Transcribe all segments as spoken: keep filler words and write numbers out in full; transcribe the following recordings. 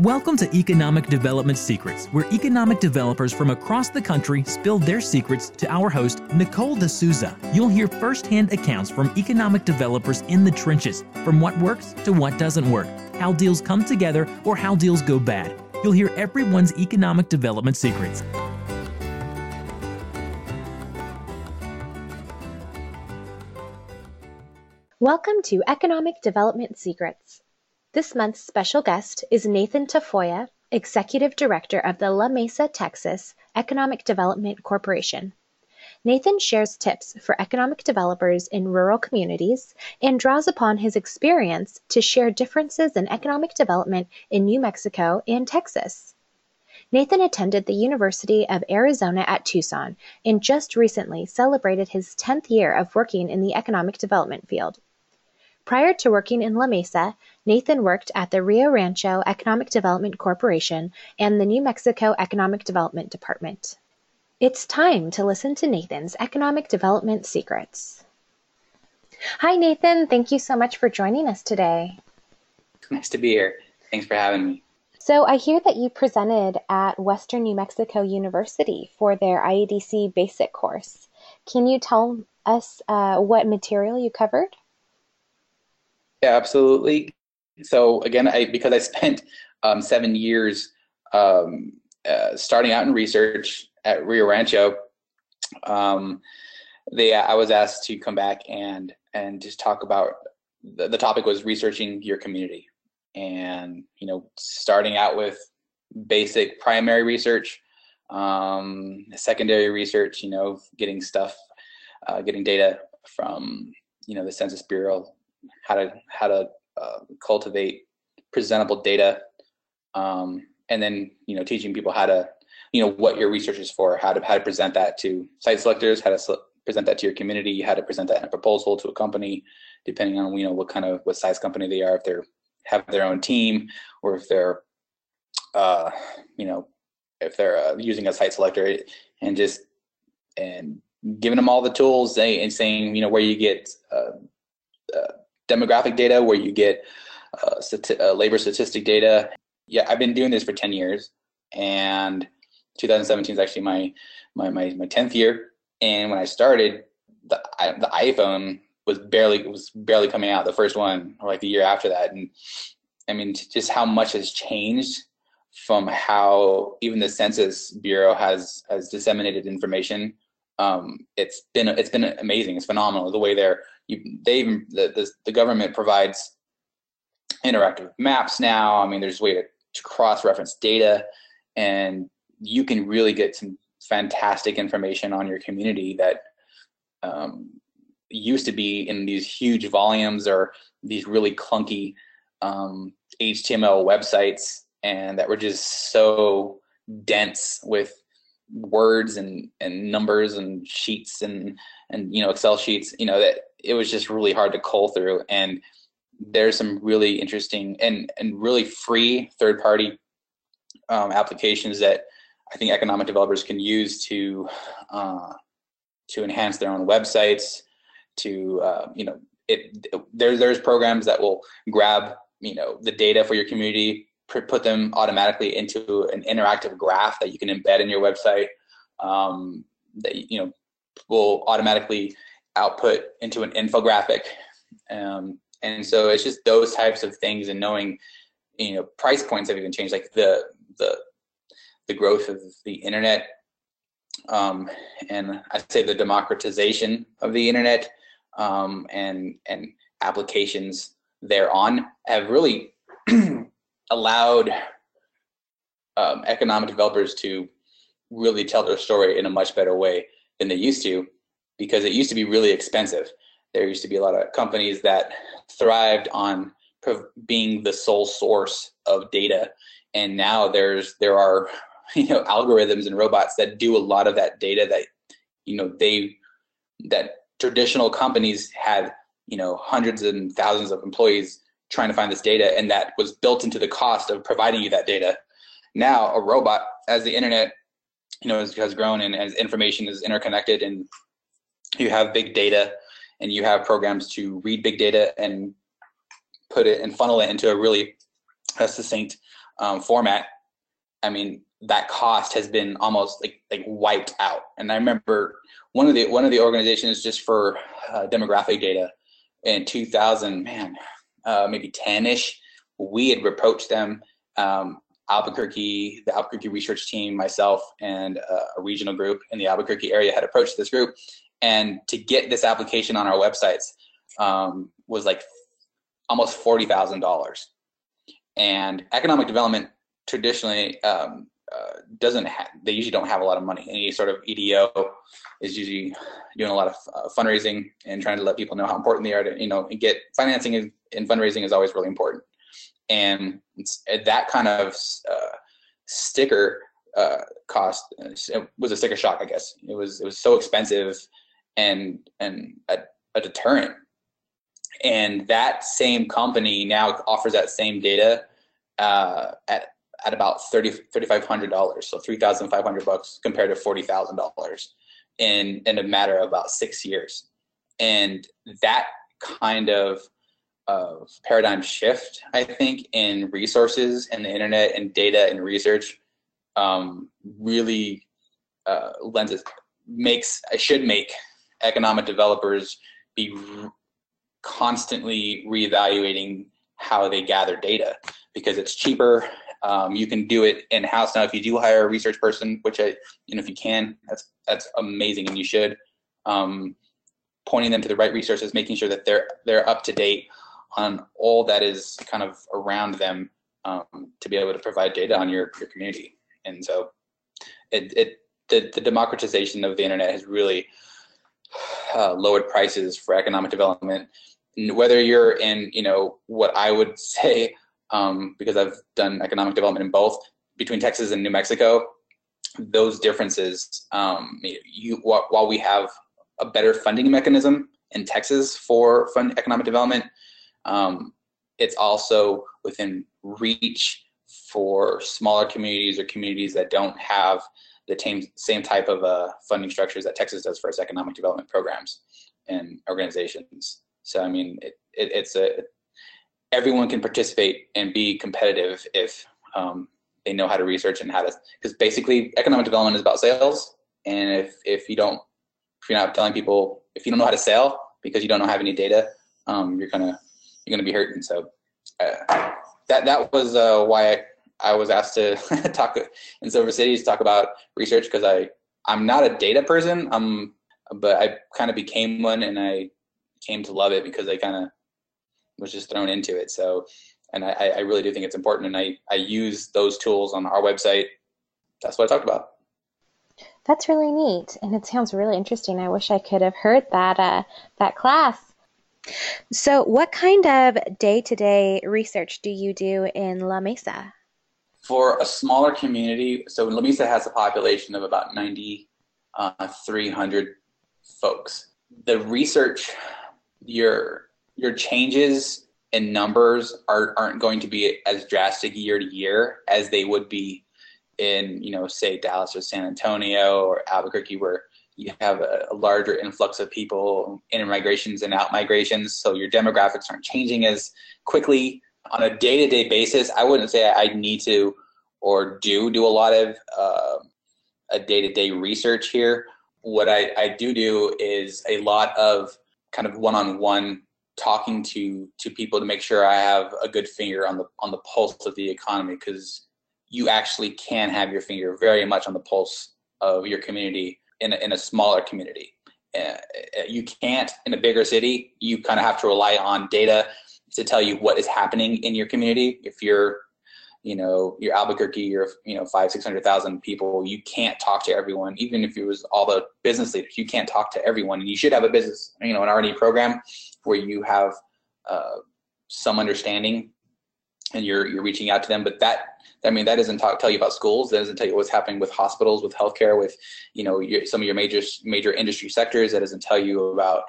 Welcome to Economic Development Secrets, where economic developers from across the country spill their secrets to our host, Nicole D'Souza. You'll hear firsthand accounts from economic developers in the trenches, from what works to what doesn't work, how deals come together or how deals go bad. You'll hear everyone's economic development secrets. Welcome to Economic Development Secrets. This month's special guest is Nathan Tafoya, Executive Director of the Lamesa, Texas Economic Development Corporation. Nathan shares tips for economic developers in rural communities and draws upon his experience to share differences in economic development in New Mexico and Texas. Nathan attended the University of Arizona at Tucson and just recently celebrated his tenth year of working in the economic development field. Prior to working in Lamesa, Nathan worked at the Rio Rancho Economic Development Corporation and the New Mexico Economic Development Department. It's time to listen to Nathan's economic development secrets. Hi, Nathan. Thank you so much for joining us today. Nice to be here. Thanks for having me. So I hear that you presented at Western New Mexico University for their I E D C basic course. Can you tell us uh, what material you covered? Yeah, absolutely. So again, I, because I spent um, seven years um, uh, starting out in research at Rio Rancho, um, they I was asked to come back and and just talk about the, the topic was researching your community, and you know starting out with basic primary research, um, secondary research, you know getting stuff, uh, getting data from you know the Census Bureau, how to how to uh, cultivate presentable data, um, and then you know teaching people how to. You know what your research is for, how to how to present that to site selectors, how to sl- present that to your community, how to present that in a proposal to a company, depending on you know what kind of what size company they are, if they're have their own team or if they're uh you know if they're uh, using a site selector, and just and giving them all the tools they, and saying you know where you get uh, uh, demographic data, where you get uh, sati- uh, labor statistic data. Yeah, I've been doing this for ten years, and twenty seventeen is actually my my my my tenth year, and when I started, the I, the iPhone was barely was barely coming out, the first one, or like the year after that, and I mean just how much has changed from how even the Census Bureau has has disseminated information. Um, it's been it's been amazing. It's phenomenal the way they're you, they even the, the the government provides interactive maps now. I mean, there's a way to, to cross-reference data, and you can really get some fantastic information on your community that um, used to be in these huge volumes or these really clunky um, H T M L websites, and that were just so dense with words and, and numbers and sheets and, and, you know, Excel sheets, you know, that it was just really hard to cull through. And there's some really interesting and, and really free third-party um, applications that I think economic developers can use to uh, to enhance their own websites. To uh, you know, it, it there's there's programs that will grab you know the data for your community, put them automatically into an interactive graph that you can embed in your website. Um, that you know will automatically output into an infographic, um, and so it's just those types of things. And knowing you know price points have even changed, like the the the growth of the internet, um, and I'd say the democratization of the internet, um, and and applications thereon have really allowed um, economic developers to really tell their story in a much better way than they used to, because it used to be really expensive. There used to be a lot of companies that thrived on being the sole source of data, and now there's there are you know algorithms and robots that do a lot of that data that you know they that traditional companies had you know hundreds and thousands of employees trying to find this data, and that was built into the cost of providing you that data. Now a robot, as the internet you know has, has grown and as information is interconnected, and you have big data and you have programs to read big data and put it and funnel it into a really a succinct um, format, I mean, that cost has been almost like, like wiped out. And I remember one of the one of the organizations just for uh, demographic data in two thousand, man, uh, maybe ten-ish, we had approached them, um, Albuquerque, the Albuquerque research team, myself, and uh, a regional group in the Albuquerque area had approached this group, and to get this application on our websites um, was like almost forty thousand dollars. And economic development traditionally um, uh, doesn't ha they usually don't have a lot of money. Any sort of E D O is usually doing a lot of uh, fundraising and trying to let people know how important they are to, you know, get financing, and, and fundraising is always really important. And it's, that kind of uh, sticker uh, cost, it was a sticker shock, I guess. It was it was so expensive and and a, a deterrent. And that same company now offers that same data uh, at at about thirty-five hundred dollars, so three thousand five hundred bucks compared to forty thousand dollars in in a matter of about six years. And that kind of of paradigm shift, I think, in resources and the internet and data and research um, really uh, lends it, makes, I should make economic developers be re constantly reevaluating how they gather data, because it's cheaper. Um, you can do it in-house now if you do hire a research person, which I, you know, if you can, that's, that's amazing and you should. Um, pointing them to the right resources, making sure that they're, they're up to date on all that is kind of around them um, to be able to provide data on your, your community. And so it, it the, the democratization of the internet has really uh, lowered prices for economic development. And whether you're in, you know, what I would say, um, because I've done economic development in both, between Texas and New Mexico, those differences, um, you, while we have a better funding mechanism in Texas for fund economic development, Um, it's also within reach for smaller communities or communities that don't have the same, same type of uh, funding structures that Texas does for its economic development programs and organizations. So, I mean, it, it, it's a, everyone can participate and be competitive if um, they know how to research and how to, because basically economic development is about sales. And if, if you don't, if you're not telling people, if you don't know how to sell because you don't have any data, um, you're gonna, you're going to be hurting. So uh, that that was uh, why I, I was asked to talk in Silver City to talk about research, because I I'm not a data person, um, but I kind of became one, and I came to love it because I kind of was just thrown into it. So, and I, I really do think it's important, and I, I use those tools on our website. That's what I talked about. That's really neat, and it sounds really interesting. I wish I could have heard that uh, that class. So what kind of day-to-day research do you do in La Mesa? For a smaller community, so La Mesa has a population of about ninety-three hundred folks. The research, your, your changes in numbers are, aren't going to be as drastic year to year as they would be in, you know, say Dallas or San Antonio or Albuquerque, where you have a larger influx of people, in migrations and out migrations, so your demographics aren't changing as quickly on a day-to-day basis. I wouldn't say I need to or do do a lot of uh, a day-to-day research here. What I, I do do is a lot of kind of one-on-one talking to to people to make sure I have a good finger on the on the pulse of the economy, because you actually can have your finger very much on the pulse of your community. In a, in a smaller community, uh, you can't. In a bigger city, you kind of have to rely on data to tell you what is happening in your community. If you're, you know, you're Albuquerque, you're, you know, five, six hundred thousand people, you can't talk to everyone. Even if it was all the business leaders, you can't talk to everyone. And you should have a business, you know, an R and D program where you have uh, some understanding and you're you're reaching out to them. But that, I mean, that doesn't talk, tell you about schools. That doesn't tell you what's happening with hospitals, with healthcare, with, you know, your, some of your major major industry sectors. That doesn't tell you about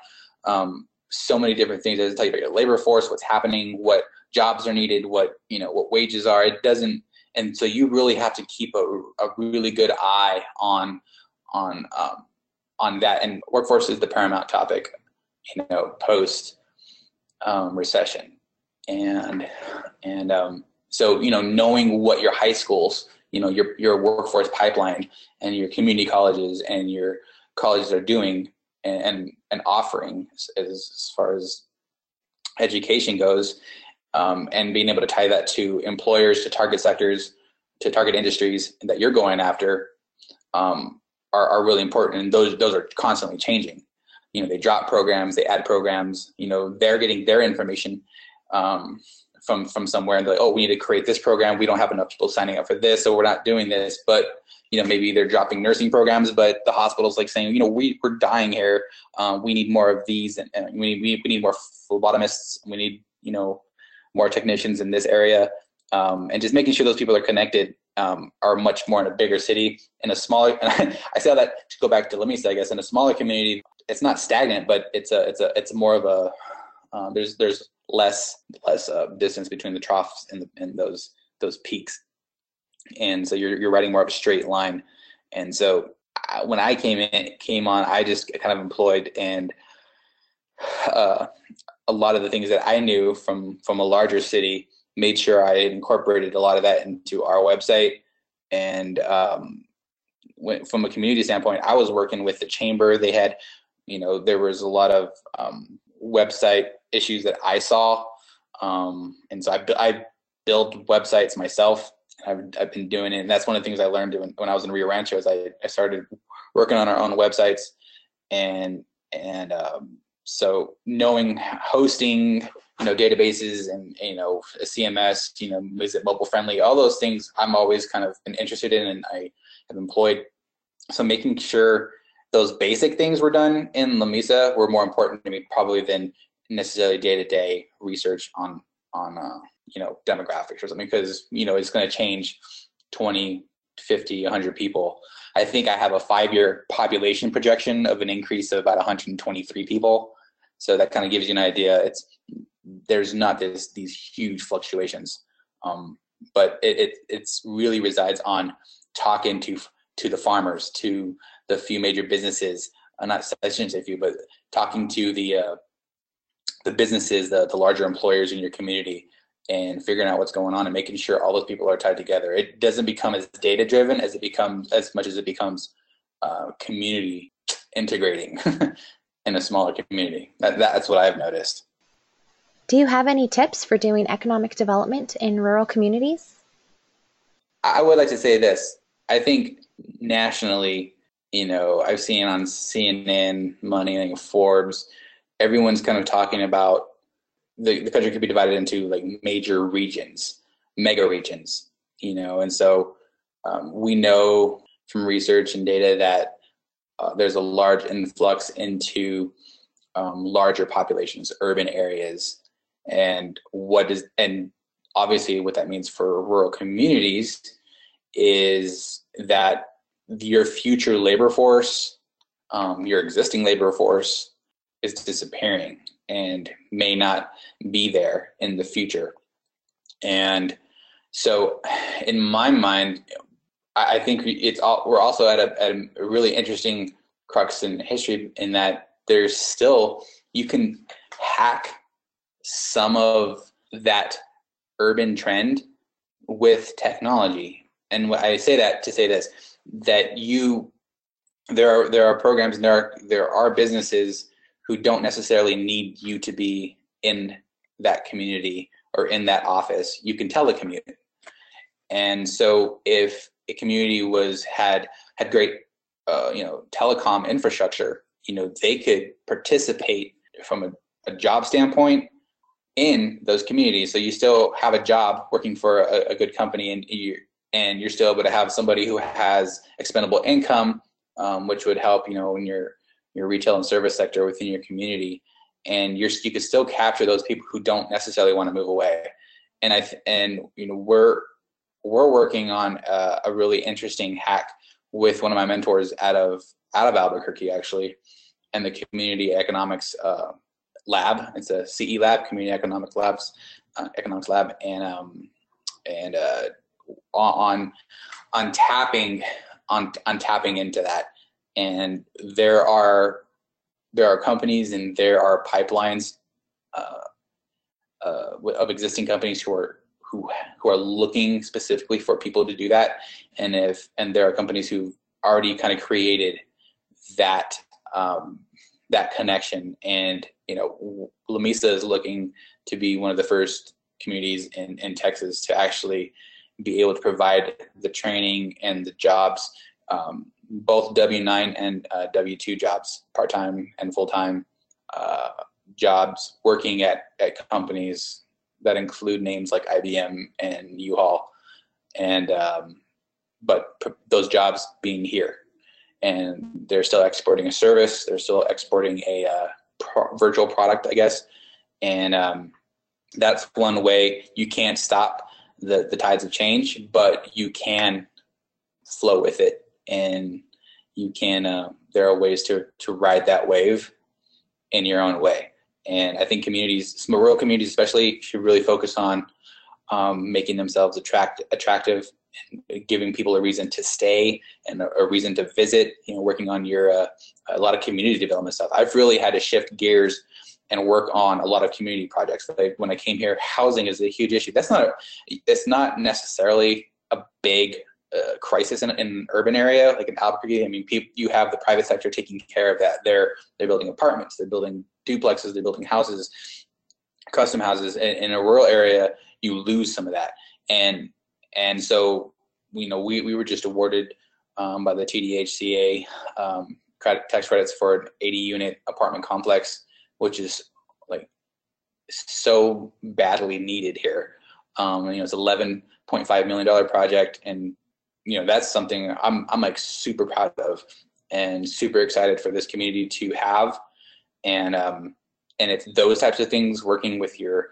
um, so many different things. That doesn't tell you about your labor force, what's happening, what jobs are needed, what, you know, what wages are. It doesn't, and so you really have to keep a, a really good eye on on um, on that. And workforce is the paramount topic, you know, post um, recession, and and um, So, you know, knowing what your high schools, you know, your, your workforce pipeline and your community colleges and your colleges are doing and, and, and offering as, as far as education goes, um, and being able to tie that to employers, to target sectors, to target industries that you're going after, um, are, are really important. And those, those are constantly changing. You know, they drop programs, they add programs, you know, they're getting their information um, from, from somewhere, and they're like, oh, we need to create this program. We don't have enough people signing up for this, so we're not doing this. But, you know, maybe they're dropping nursing programs, but the hospital's like saying, you know, we, we're dying here. Um, we need more of these, and, and we, we, we need more phlebotomists. We need, you know, more technicians in this area. Um, and just making sure those people are connected um, are much more in a bigger city. In a smaller, and I say that to go back to Lamesa, I guess, in a smaller community, it's not stagnant, but it's a, it's a, it's more of a, uh, there's, there's less, less uh, distance between the troughs and the, and those, those peaks. And so you're, you're riding more of a straight line. And so I, when I came in, came on, I just kind of employed and uh, a lot of the things that I knew from, from a larger city, made sure I incorporated a lot of that into our website. And um, went, from a community standpoint, I was working with the chamber. They had, you know, there was a lot of um, website issues that I saw. Um, and so I, I build websites myself. I've, I've been doing it. And that's one of the things I learned when, when I was in Rio Rancho is I, I started working on our own websites. And, and um, so knowing hosting, you know, databases and, you know, a C M S, you know, is it mobile friendly? All those things I'm always kind of been interested in and I have employed. So making sure those basic things were done in Lamesa were more important to me probably than necessarily day-to-day research on, on uh, you know, demographics or something, because, you know, it's going to change twenty, fifty, one hundred people. I think I have a five-year population projection of an increase of about one hundred twenty-three people. So that kind of gives you an idea. It's there's not this these huge fluctuations, um, but it, it it's really resides on talking to to the farmers, to the few major businesses. Uh, not I shouldn't say few, but talking to the uh, the businesses, the the larger employers in your community, and figuring out what's going on and making sure all those people are tied together. It doesn't become as data driven as it becomes as much as it becomes uh, community integrating in a smaller community. That, that's what I've noticed. Do you have any tips for doing economic development in rural communities? I would like to say this. I think nationally, you know, I've seen on C N N, Money, I think Forbes, everyone's kind of talking about the, the country could be divided into like major regions, mega regions, you know, and so um, we know from research and data that uh, there's a large influx into um, larger populations, urban areas. And what is, and obviously what that means for rural communities is that your future labor force, um, your existing labor force is disappearing and may not be there in the future. And so in my mind, I think it's all, we're also at a, at a really interesting crux in history in that there's still, you can hack some of that urban trend with technology. And I say that to say this, that you, there are, there are programs and there are, there are businesses who don't necessarily need you to be in that community or in that office. You can telecommute. And so if a community was, had, had great, uh, you know, telecom infrastructure, you know, they could participate from a, a job standpoint in those communities. So you still have a job working for a, a good company, and you and you're still able to have somebody who has expendable income, um, which would help, you know, in your your retail and service sector within your community. And you're you could still capture those people who don't necessarily want to move away. And I and you know we're we're working on a, a really interesting hack with one of my mentors out of out of Albuquerque actually, and the Community Economics Uh, Lab. It's a C E lab, Community Economic Labs, uh, Economics Lab, and um, and uh, on on tapping on on tapping into that. And there are there are companies and there are pipelines uh, uh, of existing companies who are who who are looking specifically for people to do that, and if and there are companies who already kind of created that um, that connection, and you know, Lamesa is looking to be one of the first communities in in Texas to actually be able to provide the training and the jobs, um, both W nine and uh, W two jobs, part time and full time uh, jobs, working at at companies that include names like I B M and U-Haul, and um, but those jobs being here, and they're still exporting a service, they're still exporting a uh, pro virtual product, I guess, and um, that's one way. You can't stop the the tides of change, but you can flow with it, and you can. Uh, there are ways to to ride that wave in your own way. And I think communities, small rural communities especially, should really focus on um, making themselves attract, attractive, and giving people a reason to stay and a, a reason to visit, you know, working on your, uh, a lot of community development stuff. I've really had to shift gears and work on a lot of community projects. Like when I came here, housing is a huge issue. That's not, a, it's not necessarily a big uh, crisis in, in an urban area, like in Albuquerque. I mean, people, you have the private sector taking care of that. They're, they're building apartments, they're building duplexes, they're building houses, custom houses. In, in a rural area, you lose some of that, and and so you know we we were just awarded um, by the T D H C A um, tax credits for an eighty unit apartment complex, which is like so badly needed here. Um, you know, it's eleven point five million dollar project, and you know that's something I'm I'm like super proud of and super excited for this community to have. And um, and it's those types of things, working with your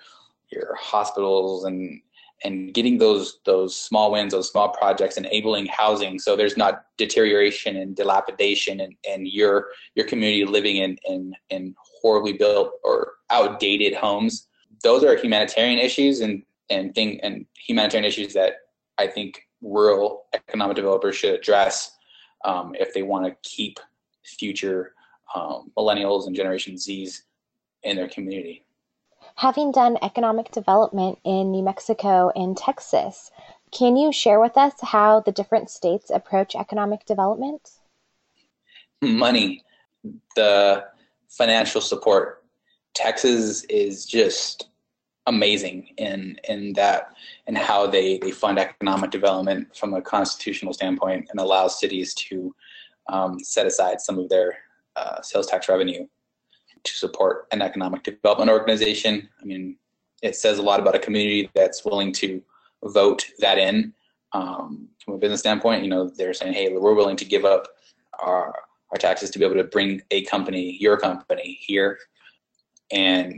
your hospitals and and getting those those small wins, those small projects, enabling housing so there's not deterioration and dilapidation, and, and your your community living in, in in horribly built or outdated homes. Those are humanitarian issues and and thing and humanitarian issues that I think rural economic developers should address um, if they want to keep future Um, millennials and Generation Z's in their community. Having done economic development in New Mexico and Texas, can you share with us how the different states approach economic development? Money, the financial support. Texas is just amazing in in that and how they, they fund economic development from a constitutional standpoint, and allow cities to um, set aside some of their Uh, sales tax revenue to support an economic development organization. I mean, it says a lot about a community that's willing to vote that in. Um, from a business standpoint, you know, they're saying, hey, we're willing to give up our, our taxes to be able to bring a company, your company, here. And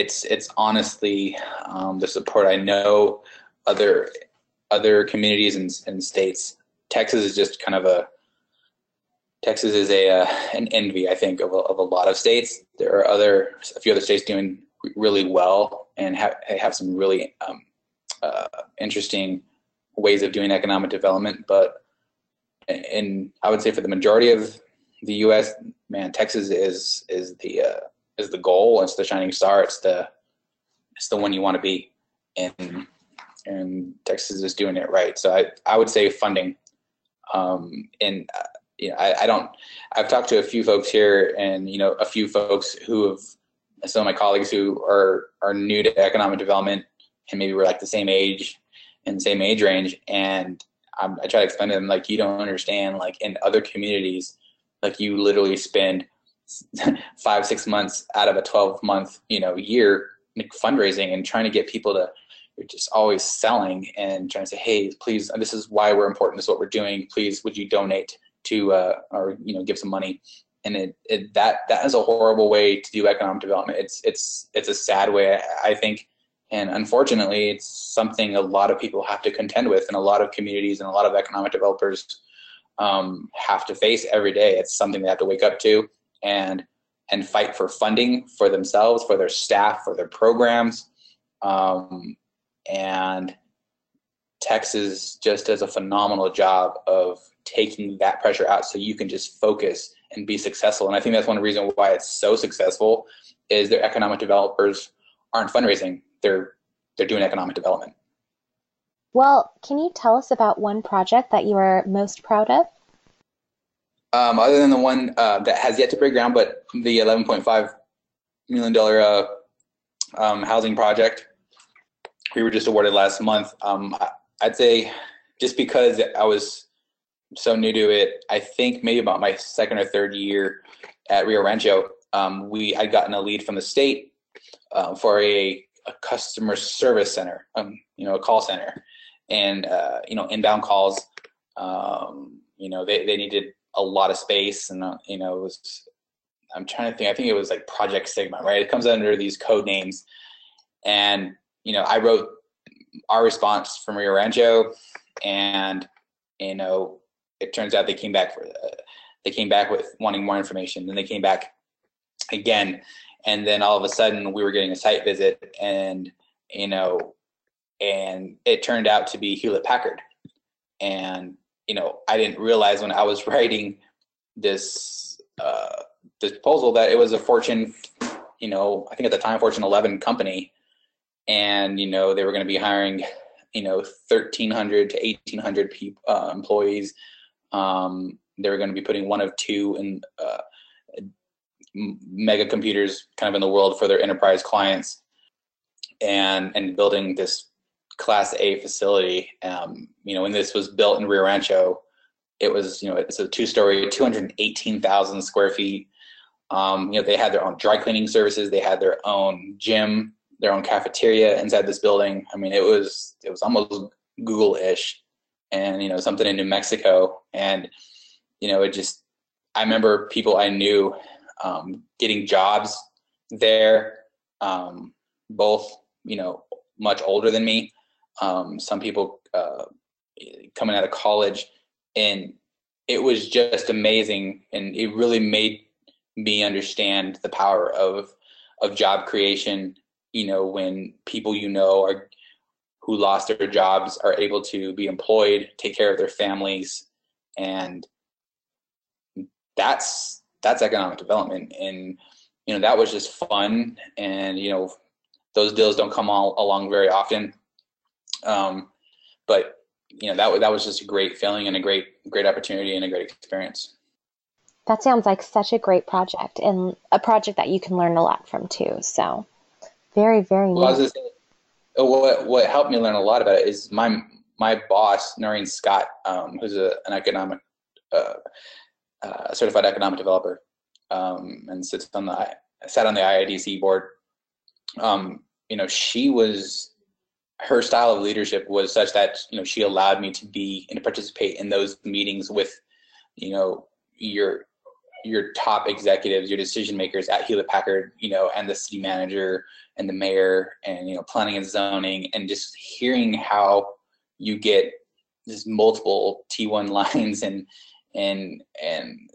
it's it's honestly um, the support. I know other other communities and, and states, Texas is just kind of a Texas is a uh, an envy, I think, of a, of a lot of states. There are other a few other states doing really well and have have some really um, uh, interesting ways of doing economic development. But in I would say for the majority of the U S, man, Texas is is the uh, is the goal. It's the shining star. It's the it's the one you want to be, and and Texas is doing it right. So I I would say funding, um, and. Uh, You know, I, I don't. I've talked to a few folks here, and you know, a few folks who have. Some of my colleagues who are are new to economic development, and maybe we're like the same age, and same age range. And I'm, I try to explain to them, like, you don't understand. Like in other communities, like you literally spend five, six months out of a twelve month, you know, year fundraising and trying to get people to. You're just always selling and trying to say, hey, please, this is why we're important. This is what we're doing. Please, would you donate? To uh, or you know give some money, and it, it that that is a horrible way to do economic development. It's it's it's a sad way, I, I think, and unfortunately, it's something a lot of people have to contend with, and a lot of communities and a lot of economic developers um, have to face every day. It's something they have to wake up to and and fight for funding for themselves, for their staff, for their programs, um, and Texas just does a phenomenal job of taking that pressure out so you can just focus and be successful. And I think that's one reason why it's so successful is their economic developers aren't fundraising. They're, they're doing economic development. Well, can you tell us about one project that you are most proud of? Um, other than the one uh, that has yet to break ground, but the eleven point five million dollars uh, um, housing project we were just awarded last month, um, I'd say just because I was so new to it, I think maybe about my second or third year at Rio Rancho, um, we had gotten a lead from the state uh, for a, a customer service center, um, you know, a call center, and uh, you know, inbound calls. Um, you know, they they needed a lot of space, and uh, you know, it was. I'm trying to think. I think it was like Project Sigma, right? It comes under these code names, and you know, I wrote our response from Rio Rancho, and you know, it turns out they came back for uh, they came back with wanting more information. Then they came back again, and then all of a sudden we were getting a site visit, and you know, and it turned out to be Hewlett Packard, and you know, I didn't realize when I was writing this uh, this proposal that it was a Fortune, you know, I think at the time Fortune eleven company. And, you know, they were going to be hiring, you know, thirteen hundred to eighteen hundred people, uh, employees. Um, they were going to be putting one of two in, uh, mega computers kind of in the world for their enterprise clients, and, and building this Class A facility. Um, you know, when this was built in Rio Rancho, it was, you know, it's a two-story, two hundred eighteen thousand square feet. Um, you know, they had their own dry cleaning services. They had their own gym, their own cafeteria inside this building. I mean, it was it was almost Google-ish, and you know, something in New Mexico. And you know, it just, I remember people I knew um, getting jobs there, um, both you know, much older than me. Um, some people uh, coming out of college, and it was just amazing, and it really made me understand the power of of job creation. You know, when people you know are who lost their jobs are able to be employed, take care of their families, and that's that's economic development. And you know, that was just fun, and you know, those deals don't come all along very often, um, but you know, that that was just a great feeling and a great great opportunity and a great experience. That sounds like such a great project, and a project that you can learn a lot from too. So. Very, very well, nice. Just, what, what helped me learn a lot about it is my my boss, Noreen Scott, um, who's a, an economic uh, uh, certified economic developer, um, and sits on the sat on the I I D C board. Um, you know, she was her style of leadership was such that you know, she allowed me to be and to participate in those meetings with you know your your top executives, your decision makers at Hewlett Packard, you know, and the city manager and the mayor, and you know, planning and zoning, and just hearing how you get just multiple T one lines and and and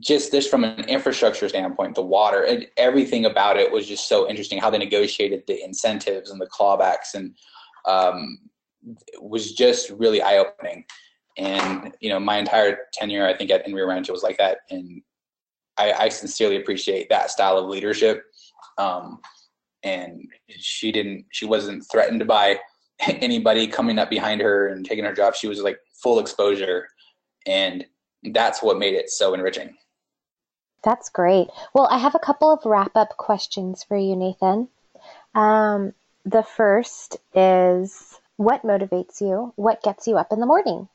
just this from an infrastructure standpoint, the water and everything about it was just so interesting. How they negotiated the incentives and the clawbacks, and um, it was just really eye-opening. And you know, my entire tenure, I think, at Rio Rancho was like that, and I, I sincerely appreciate that style of leadership. Um, and she didn't, she wasn't threatened by anybody coming up behind her and taking her job. She was like full exposure, and that's what made it so enriching. That's great. Well, I have a couple of wrap-up questions for you, Nathan. Um, the first is, what motivates you? What gets you up in the morning?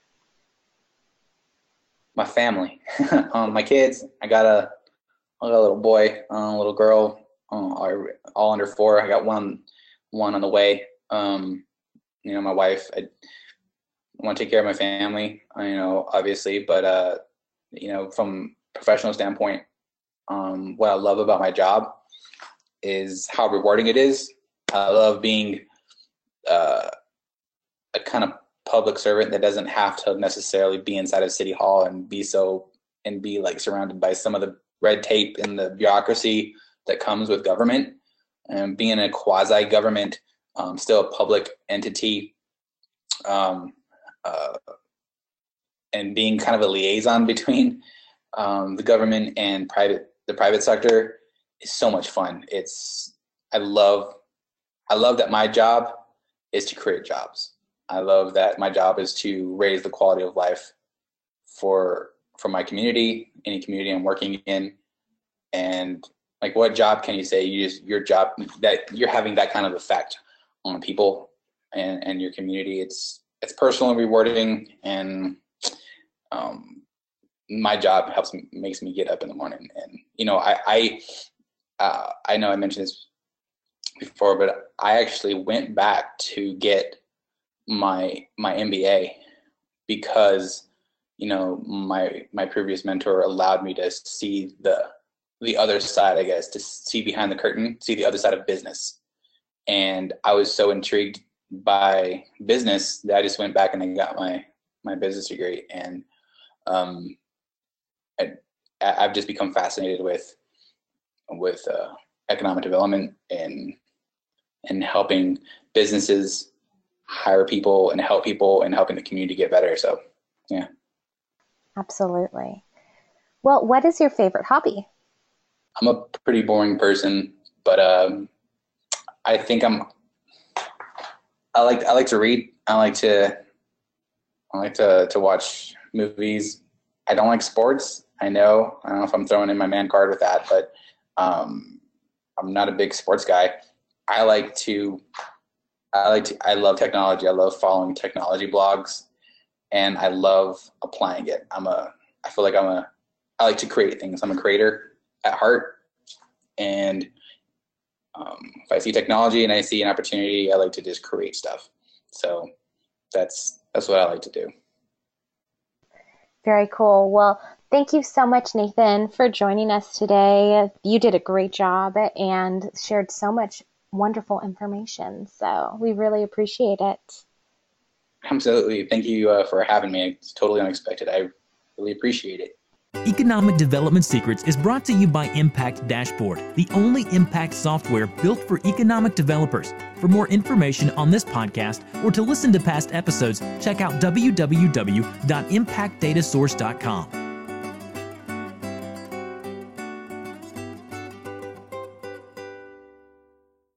My family, um, my kids. I got a, I got a little boy, uh, a little girl, uh, all under four. I got one, one on the way. Um, you know, my wife. I want to take care of my family. You know, obviously, but uh, you know, from a professional standpoint, um, what I love about my job is how rewarding it is. I love being uh, a kind of public servant that doesn't have to necessarily be inside of City Hall and be so and be like surrounded by some of the red tape and the bureaucracy that comes with government, and being a quasi government, um, still a public entity, um, uh, and being kind of a liaison between um, the government and private the private sector is so much fun. It's I love I love that my job is to create jobs. I love that my job is to raise the quality of life for for my community, any community I'm working in. And like, what job can you say you just, your job that you're having that kind of effect on people and, and your community? It's it's personal and rewarding, and um, my job helps me, makes me get up in the morning. And you know, I I, uh, I know I mentioned this before, but I actually went back to get my my M B A because, you know, my my previous mentor allowed me to see the the other side, I guess, to see behind the curtain, see the other side of business. And I was so intrigued by business that I just went back and I got my my business degree. And um, I, I've just become fascinated with with uh, economic development and and helping businesses hire people and help people and helping the community get better. So, yeah. Absolutely. Well, what is your favorite hobby? I'm a pretty boring person, but um, I think I'm. I like I like to read. I like to. I like to to watch movies. I don't like sports. I know. I don't know if I'm throwing in my man card with that, but um, I'm not a big sports guy. I like to. I like to. I love technology. I love following technology blogs, and I love applying it. I'm a. I feel like I'm a. I like to create things. I'm a creator at heart, and um, if I see technology and I see an opportunity, I like to just create stuff. So that's that's what I like to do. Very cool. Well, thank you so much, Nathan, for joining us today. You did a great job and shared so much wonderful information. So we really appreciate it. Absolutely. Thank you uh, for having me. It's totally unexpected. I really appreciate it. Economic Development Secrets is brought to you by Impact Dashboard, the only impact software built for economic developers. For more information on this podcast or to listen to past episodes, check out w w w dot impact data source dot com.